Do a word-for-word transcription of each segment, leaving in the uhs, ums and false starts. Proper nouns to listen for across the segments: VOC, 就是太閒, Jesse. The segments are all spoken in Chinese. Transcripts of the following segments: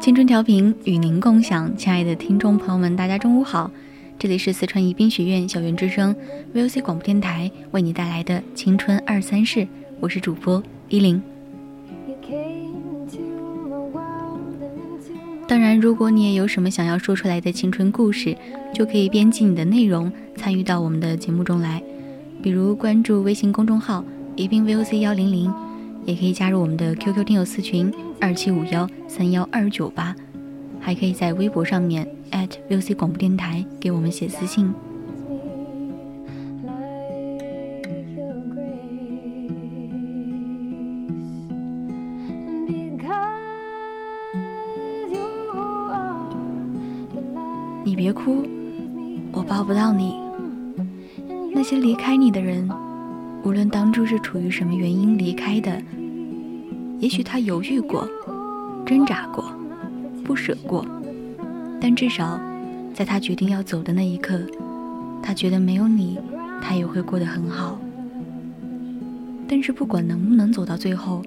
青春调频与您共享，亲爱的听众朋友们，大家中午好，这里是四川宜宾学院校园之声 V O C 广播电台为你带来的青春二三事，我是主播依林。当然，如果你也有什么想要说出来的青春故事，就可以编辑你的内容参与到我们的节目中来，比如关注微信公众号宜宾 V O C 一零零，也可以加入我们的 Q Q 听友私群二七五幺三幺二九八，还可以在微博上面 at V O C 广播电台给我们写私信。你别哭，我抱不到你。那些离开你的人，无论当初是处于什么原因离开的，也许他犹豫过，挣扎过，不舍过，但至少在他决定要走的那一刻，他觉得没有你他也会过得很好。但是不管能不能走到最后，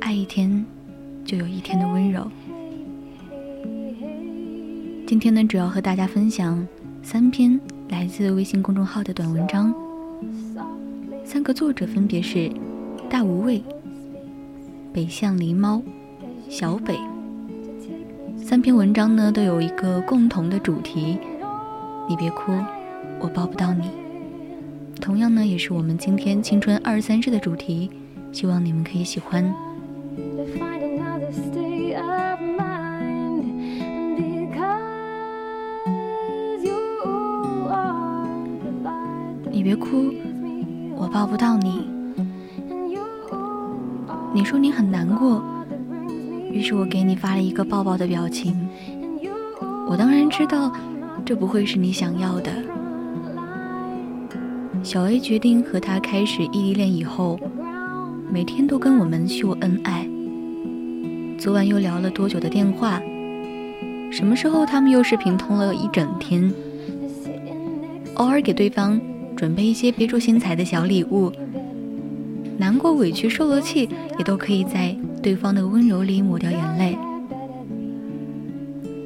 爱一天就有一天的温柔。今天呢，主要和大家分享三篇来自微信公众号的短文章，三个作者分别是大无畏、北向狸猫、小北。三篇文章呢都有一个共同的主题，你别哭，我抱不到你，同样呢也是我们今天青春二三事的主题，希望你们可以喜欢。你别哭，我抱不到你。你说你很难过，于是我给你发了一个抱抱的表情。我当然知道这不会是你想要的。小 A 决定和他开始异地恋以后，每天都跟我们秀恩爱，昨晚又聊了多久的电话，什么时候他们又是频通了一整天，偶尔给对方准备一些别出心裁的小礼物，难过委屈受了气也都可以在对方的温柔里抹掉眼泪。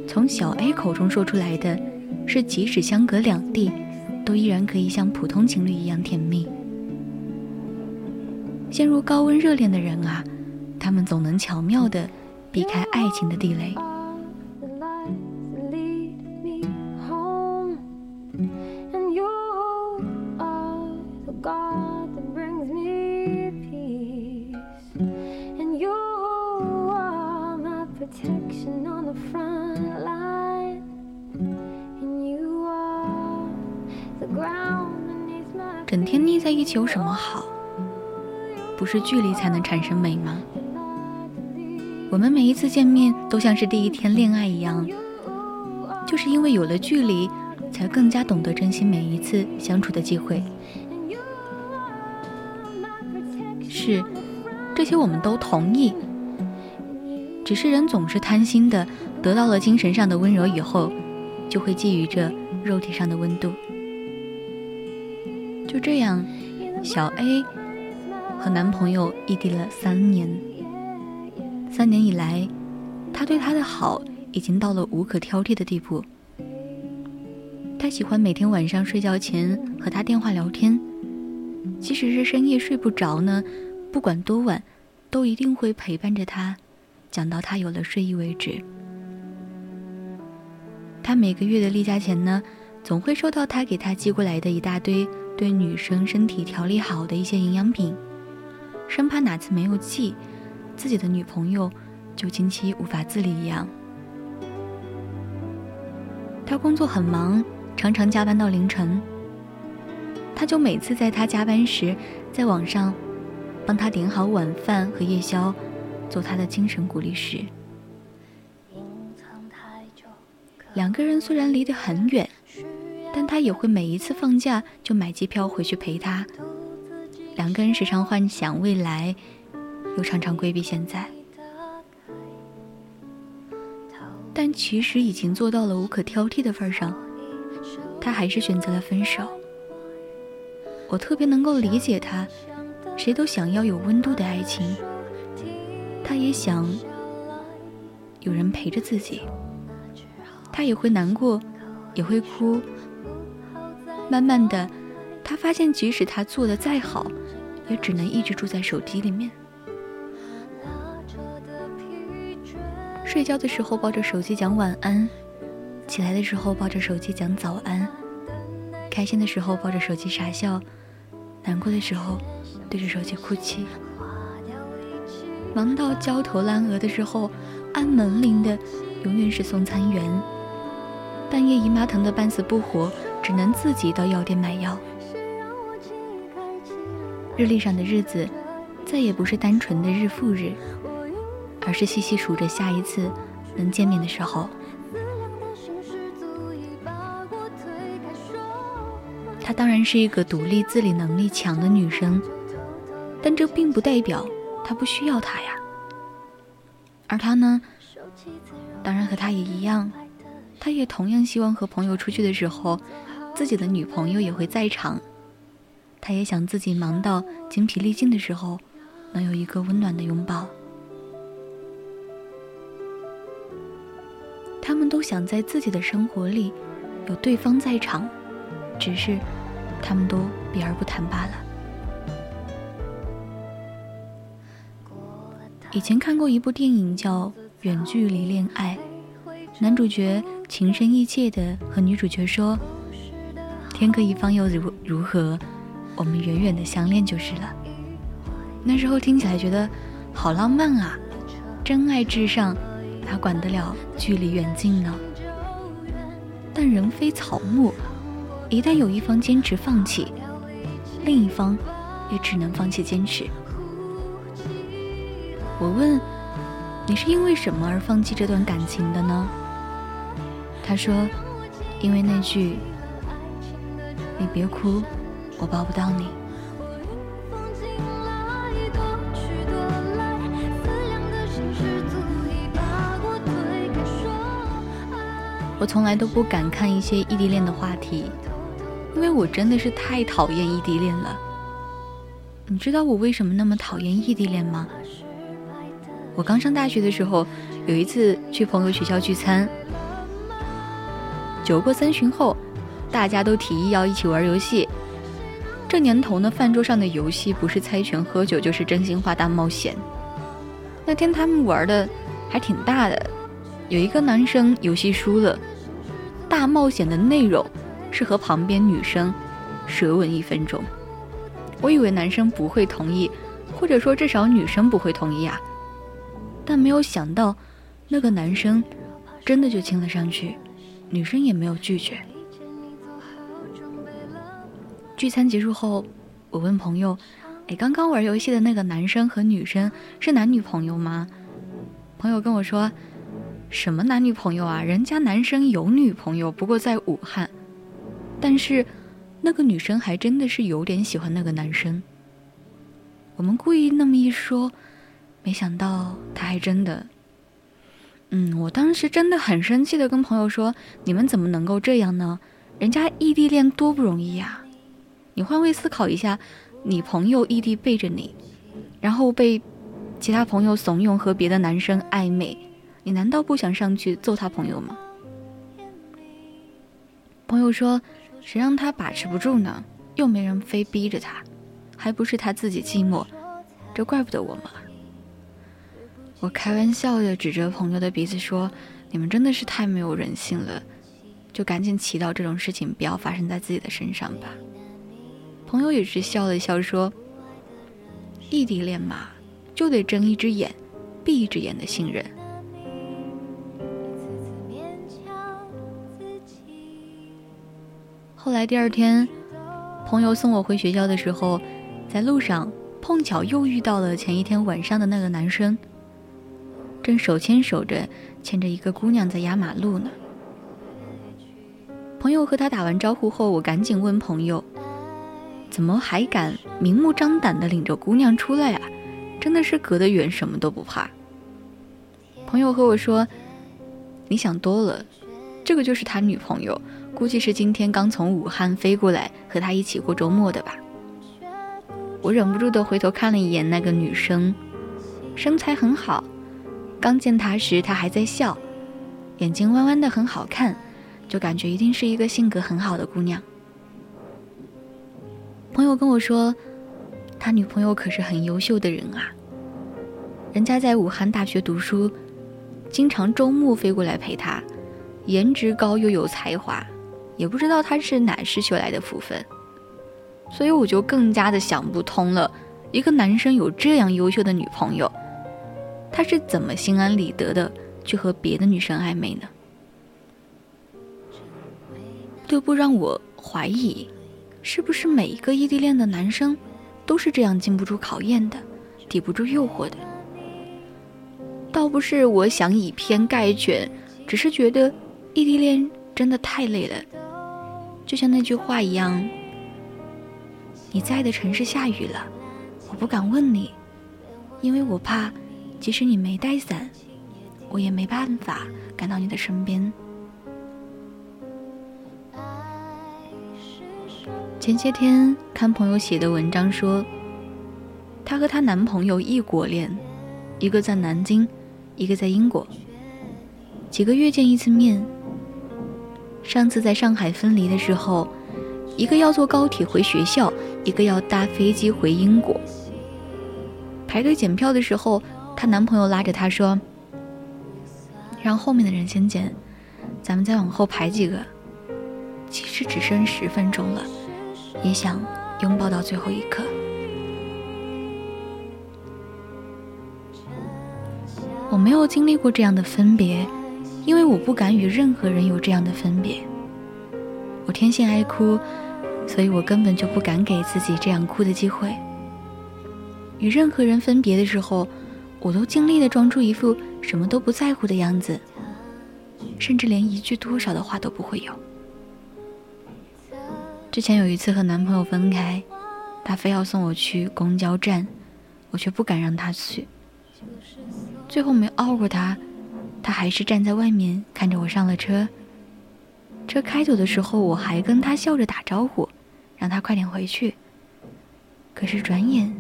从小 A 口中说出来的是即使相隔两地都依然可以像普通情侣一样甜蜜。陷入高温热恋的人啊，他们总能巧妙地避开爱情的地雷。整天腻在一起有什么好？不是距离才能产生美吗？我们每一次见面都像是第一天恋爱一样，就是因为有了距离，才更加懂得珍惜每一次相处的机会。是，这些我们都同意，只是人总是贪心的，得到了精神上的温柔以后，就会觊觎着肉体上的温度。就这样，小 A 和男朋友异地了三年。三年以来，他对她的好已经到了无可挑剔的地步。他喜欢每天晚上睡觉前和他电话聊天，即使是深夜睡不着呢，不管多晚，都一定会陪伴着他，讲到他有了睡意为止。他每个月的例假前呢，总会收到他给他寄过来的一大堆对女生身体调理好的一些营养品，生怕哪次没有寄，自己的女朋友就经期无法自理一样。他工作很忙，常常加班到凌晨，他就每次在他加班时，在网上帮他点好晚饭和夜宵，做他的精神鼓励师。两个人虽然离得很远，但他也会每一次放假就买机票回去陪他。两个人时常幻想未来，又常常规避现在，但其实已经做到了无可挑剔的份上，他还是选择了分手。我特别能够理解他，谁都想要有温度的爱情，他也想有人陪着自己，他也会难过，也会哭。慢慢的，他发现即使他做的再好，也只能一直住在手机里面。睡觉的时候抱着手机讲晚安，起来的时候抱着手机讲早安，开心的时候抱着手机傻笑，难过的时候对着手机哭泣，忙到焦头烂额的时候，按门铃的永远是送餐员，半夜姨妈疼得半死不活，只能自己到药店买药。日历上的日子再也不是单纯的日复日，而是细细数着下一次能见面的时候。她当然是一个独立自理能力强的女生，但这并不代表她不需要他呀。而她呢，当然和她也一样，她也同样希望和朋友出去的时候，自己的女朋友也会在场。她也想自己忙到精疲力尽的时候，能有一个温暖的拥抱。他们都想在自己的生活里有对方在场，只是他们都避而不谈罢了。以前看过一部电影叫《远距离恋爱》，男主角情深意切地和女主角说：“天各一方又如如何？我们远远的相恋就是了。”那时候听起来觉得好浪漫啊，真爱至上。哪管得了距离远近呢？但人非草木，一旦有一方坚持放弃，另一方也只能放弃坚持。我问，你是因为什么而放弃这段感情的呢？他说，因为那句“你别哭，我抱不到你”。我从来都不敢看一些异地恋的话题，因为我真的是太讨厌异地恋了。你知道我为什么那么讨厌异地恋吗？我刚上大学的时候，有一次去朋友学校聚餐，酒过三巡后，大家都提议要一起玩游戏。这年头呢，饭桌上的游戏不是猜拳喝酒，就是真心话大冒险。那天他们玩的还挺大的，有一个男生游戏输了，大冒险的内容是和旁边女生舌吻一分钟。我以为男生不会同意，或者说至少女生不会同意啊，但没有想到那个男生真的就亲了上去，女生也没有拒绝。聚餐结束后，我问朋友，哎，刚刚玩游戏的那个男生和女生是男女朋友吗？朋友跟我说，什么男女朋友啊，人家男生有女朋友，不过在武汉。但是那个女生还真的是有点喜欢那个男生，我们故意那么一说，没想到他还真的嗯，我当时真的很生气的跟朋友说，你们怎么能够这样呢？人家异地恋多不容易呀、啊！你换位思考一下，你朋友异地背着你，然后被其他朋友怂恿和别的男生暧昧，你难道不想上去揍他朋友吗？朋友说，谁让他把持不住呢？又没人非逼着他，还不是他自己寂寞，这怪不得我们。我开玩笑的指着朋友的鼻子说，你们真的是太没有人性了，就赶紧祈祷这种事情不要发生在自己的身上吧。朋友也是笑了笑说，异地恋嘛，就得睁一只眼闭一只眼的信任。后来第二天，朋友送我回学校的时候，在路上碰巧又遇到了前一天晚上的那个男生，正手牵手着牵着一个姑娘在压马路呢。朋友和他打完招呼后，我赶紧问朋友，怎么还敢明目张胆地领着姑娘出来啊？真的是隔得远什么都不怕。朋友和我说，你想多了，这个就是他女朋友，估计是今天刚从武汉飞过来和他一起过周末的吧。我忍不住的回头看了一眼那个女生，身材很好，刚见她时她还在笑，眼睛弯弯的很好看，就感觉一定是一个性格很好的姑娘。朋友跟我说，他女朋友可是很优秀的人啊，人家在武汉大学读书，经常周末飞过来陪他，颜值高又有才华，也不知道他是哪师修来的福分。所以我就更加的想不通了，一个男生有这样优秀的女朋友，他是怎么心安理得的去和别的女生暧昧呢？这不让我怀疑，是不是每一个异地恋的男生都是这样经不住考验的，抵不住诱惑的？倒不是我想以偏概全，只是觉得异地恋真的太累了，就像那句话一样，你在的城市下雨了，我不敢问你，因为我怕即使你没带伞，我也没办法赶到你的身边。前些天看朋友写的文章说，她和她男朋友异国恋，一个在南京，一个在英国，几个月见一次面。上次在上海分离的时候，一个要坐高铁回学校，一个要搭飞机回英国。排队检票的时候，她男朋友拉着她说，让后面的人先检，咱们再往后排几个，其实只剩十分钟了，也想拥抱到最后一刻。我没有经历过这样的分别，因为我不敢与任何人有这样的分别。我天性爱哭，所以我根本就不敢给自己这样哭的机会。与任何人分别的时候，我都尽力地装出一副什么都不在乎的样子，甚至连一句多少的话都不会有。之前有一次和男朋友分开，他非要送我去公交站，我却不敢让他去。最后没拗过他，他还是站在外面看着我上了车。车开走的时候，我还跟他笑着打招呼，让他快点回去。可是转眼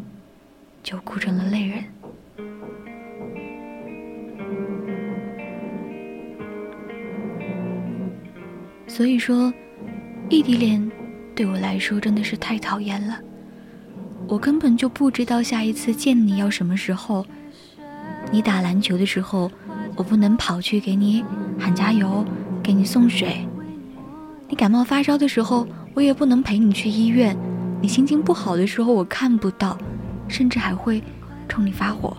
就哭成了泪人。所以说，异地恋对我来说真的是太讨厌了。我根本就不知道下一次见你要什么时候。你打篮球的时候，我不能跑去给你喊加油，给你送水。你感冒发烧的时候，我也不能陪你去医院。你心情不好的时候，我看不到，甚至还会冲你发火。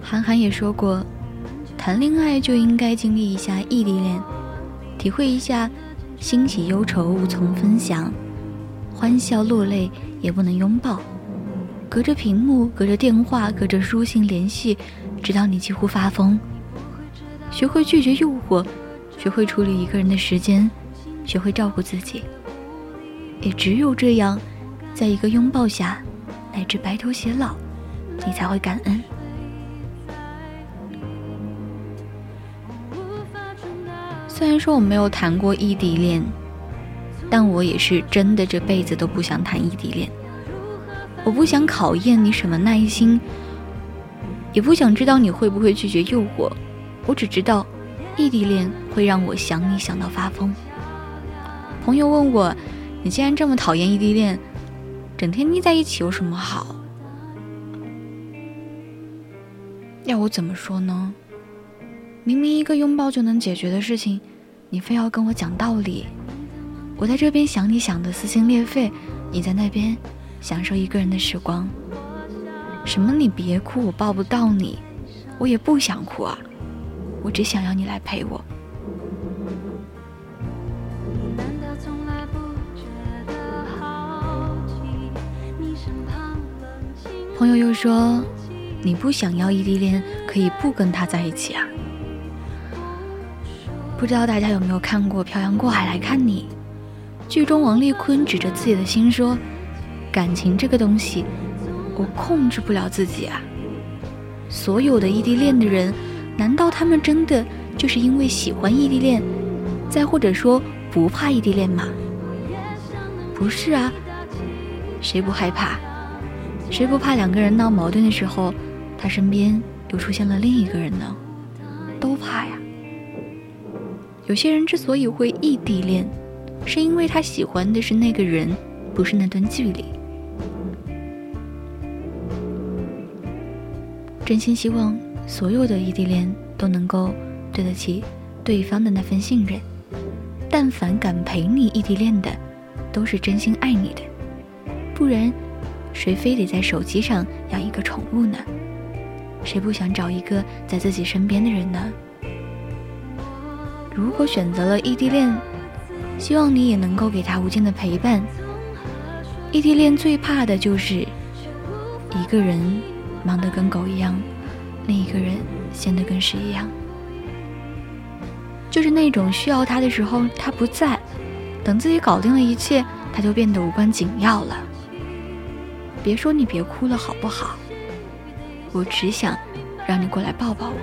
韩寒也说过，谈恋爱就应该经历一下异地恋，体会一下欣喜忧愁无从分享，欢笑落泪也不能拥抱，隔着屏幕，隔着电话，隔着书信联系，直到你几乎发疯。学会拒绝诱惑，学会处理一个人的时间，学会照顾自己。也只有这样，在一个拥抱下，乃至白头偕老，你才会感恩。虽然说我没有谈过异地恋，但我也是真的这辈子都不想谈异地恋。我不想考验你什么耐心，也不想知道你会不会拒绝诱惑，我只知道异地恋会让我想你想到发疯。朋友问我，你既然这么讨厌异地恋，整天腻在一起有什么好？要我怎么说呢？明明一个拥抱就能解决的事情，你非要跟我讲道理。我在这边想你想得撕心裂肺，你在那边享受一个人的时光。什么你别哭，我抱不到你，我也不想哭啊，我只想要你来陪我。朋友又说，你不想要异地恋，可以不跟他在一起啊。不知道大家有没有看过《漂洋过海来看你》，剧中王丽坤指着自己的心说，感情这个东西我控制不了自己啊。所有的异地恋的人，难道他们真的就是因为喜欢异地恋，再或者说不怕异地恋吗？不是啊，谁不害怕？谁不怕两个人闹矛盾的时候，他身边又出现了另一个人呢？都怕呀。有些人之所以会异地恋，是因为他喜欢的是那个人，不是那段距离。真心希望所有的异地恋都能够对得起对方的那份信任。但凡敢陪你异地恋的，都是真心爱你的，不然谁非得在手机上养一个宠物呢？谁不想找一个在自己身边的人呢？如果选择了异地恋，希望你也能够给他无尽的陪伴。异地恋最怕的就是一个人忙得跟狗一样，另一个人闲得跟屎一样。就是那种需要他的时候他不在，等自己搞定了一切，他就变得无关紧要了。别说你别哭了好不好，我只想让你过来抱抱我。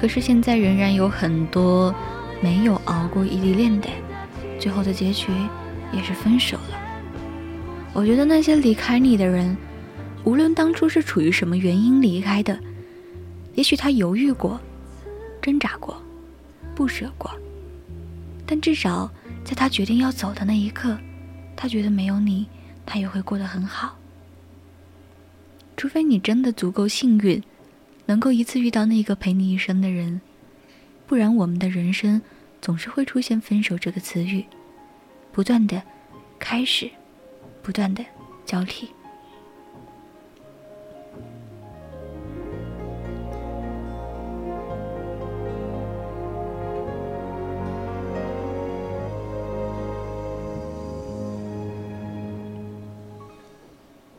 可是现在仍然有很多没有熬过异地恋的，最后的结局也是分手了。我觉得那些离开你的人，无论当初是处于什么原因离开的，也许他犹豫过，挣扎过，不舍过，但至少在他决定要走的那一刻，他觉得没有你他也会过得很好。除非你真的足够幸运，能够一次遇到那个陪你一生的人，不然我们的人生总是会出现分手这个词语，不断的开始，不断的交替。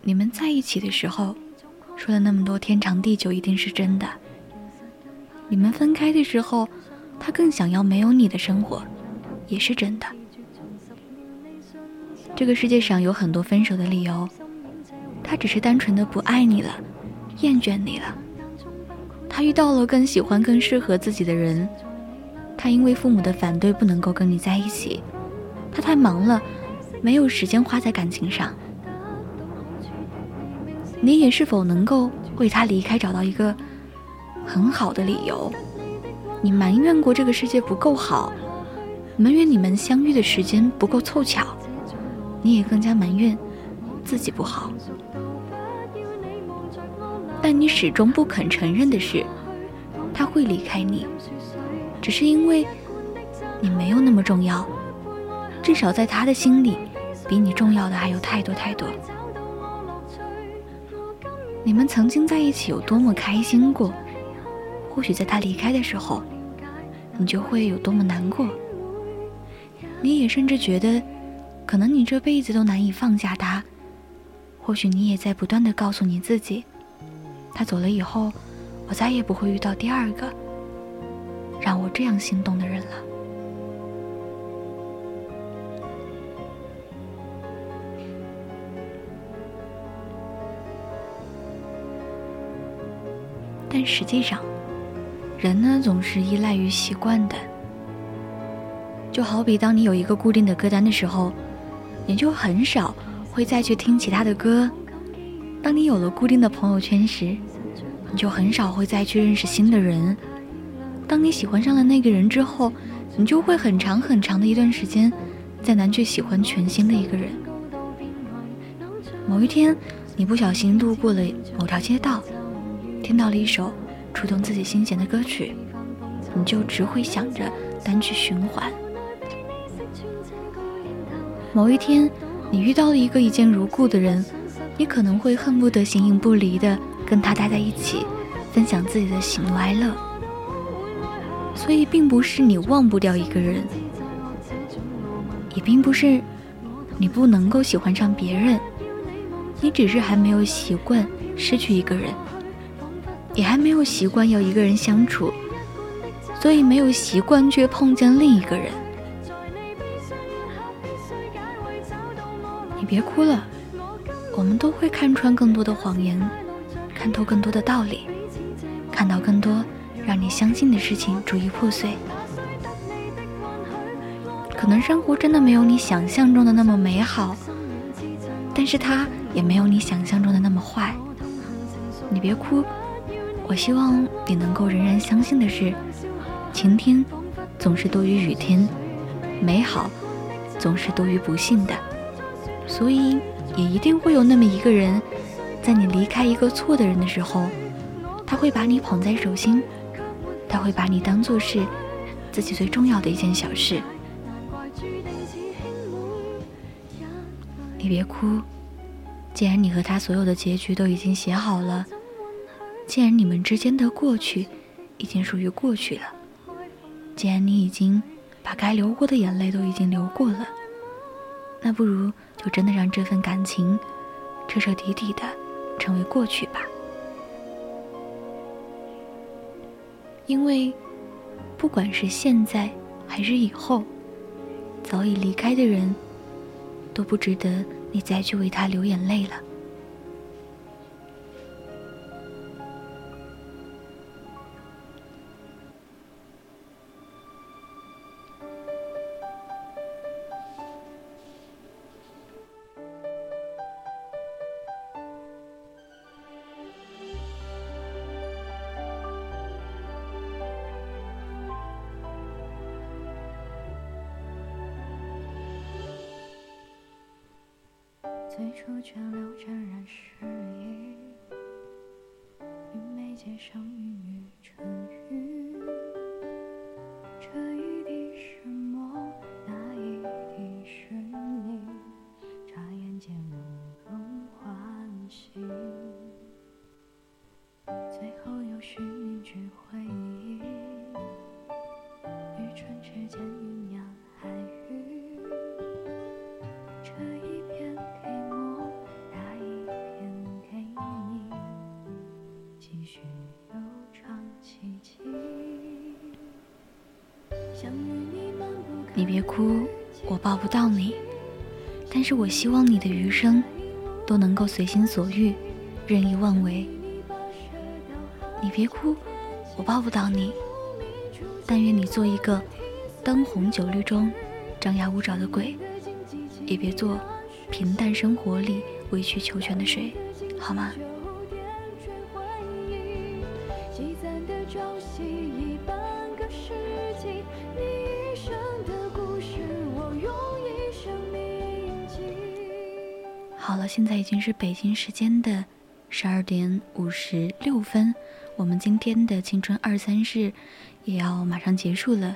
你们在一起的时候说了那么多天长地久一定是真的，你们分开的时候他更想要没有你的生活也是真的。这个世界上有很多分手的理由，他只是单纯的不爱你了，厌倦你了，他遇到了更喜欢更适合自己的人，他因为父母的反对不能够跟你在一起，他太忙了没有时间花在感情上。你也是否能够为他离开找到一个很好的理由？你埋怨过这个世界不够好，埋怨你们相遇的时间不够凑巧，你也更加埋怨自己不好。但你始终不肯承认的是，他会离开你，只是因为你没有那么重要，至少在他的心里，比你重要的还有太多太多。你们曾经在一起有多么开心过，或许在他离开的时候，你就会有多么难过。你也甚至觉得，可能你这辈子都难以放下他。或许你也在不断地告诉你自己，他走了以后，我再也不会遇到第二个让我这样心动的人了。但实际上，人呢总是依赖于习惯的。就好比当你有一个固定的歌单的时候，你就很少会再去听其他的歌；当你有了固定的朋友圈时，你就很少会再去认识新的人；当你喜欢上了那个人之后，你就会很长很长的一段时间再难去喜欢全新的一个人。某一天，你不小心路过了某条街道，听到了一首触动自己心弦的歌曲，你就只会想着单曲循环。某一天，你遇到了一个一见如故的人，你可能会恨不得形影不离的跟他待在一起，分享自己的喜怒哀乐。所以并不是你忘不掉一个人，也并不是你不能够喜欢上别人，你只是还没有习惯失去一个人，也还没有习惯要一个人相处，所以没有习惯去碰见另一个人。你别哭了，我们都会看穿更多的谎言，看透更多的道理，看到更多让你相信的事情逐一破碎。可能生活真的没有你想象中的那么美好，但是它也没有你想象中的那么坏。你别哭，我希望你能够仍然相信的是，晴天总是多于雨天，美好总是多于不幸的。所以也一定会有那么一个人，在你离开一个错的人的时候，他会把你捧在手心，他会把你当作是自己最重要的一件小事。你别哭，既然你和他所有的结局都已经写好了，既然你们之间的过去已经属于过去了，既然你已经把该流过的眼泪都已经流过了，那不如就真的让这份感情彻彻底底的成为过去吧。因为不管是现在还是以后，早已离开的人都不值得你再去为他流眼泪了。最初却流沾染诗意，与眉间相遇与春雨，这一滴是梦，那一滴是你，眨眼间我更欢喜，最后又是一句回忆，与唇齿间酝酿海域，这一片给我，那一片给你，继续悠长奇迹。你别哭，我抱不到你，但是我希望你的余生都能够随心所欲，任意妄为。你别哭，我抱不到你，但愿你做一个灯红酒绿中张牙舞爪的鬼，也别做平淡生活里委曲求全的水，好吗？好了，现在已经是北京时间的十二点五十六分，我们今天的青春二三事也要马上结束了。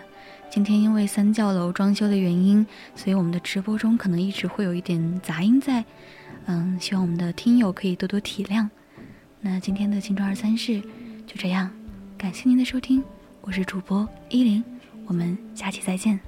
今天因为三教楼装修的原因，所以我们的直播中可能一直会有一点杂音在，嗯，希望我们的听友可以多多体谅。那今天的青春二三事就这样，感谢您的收听，我是主播依林，我们下期再见。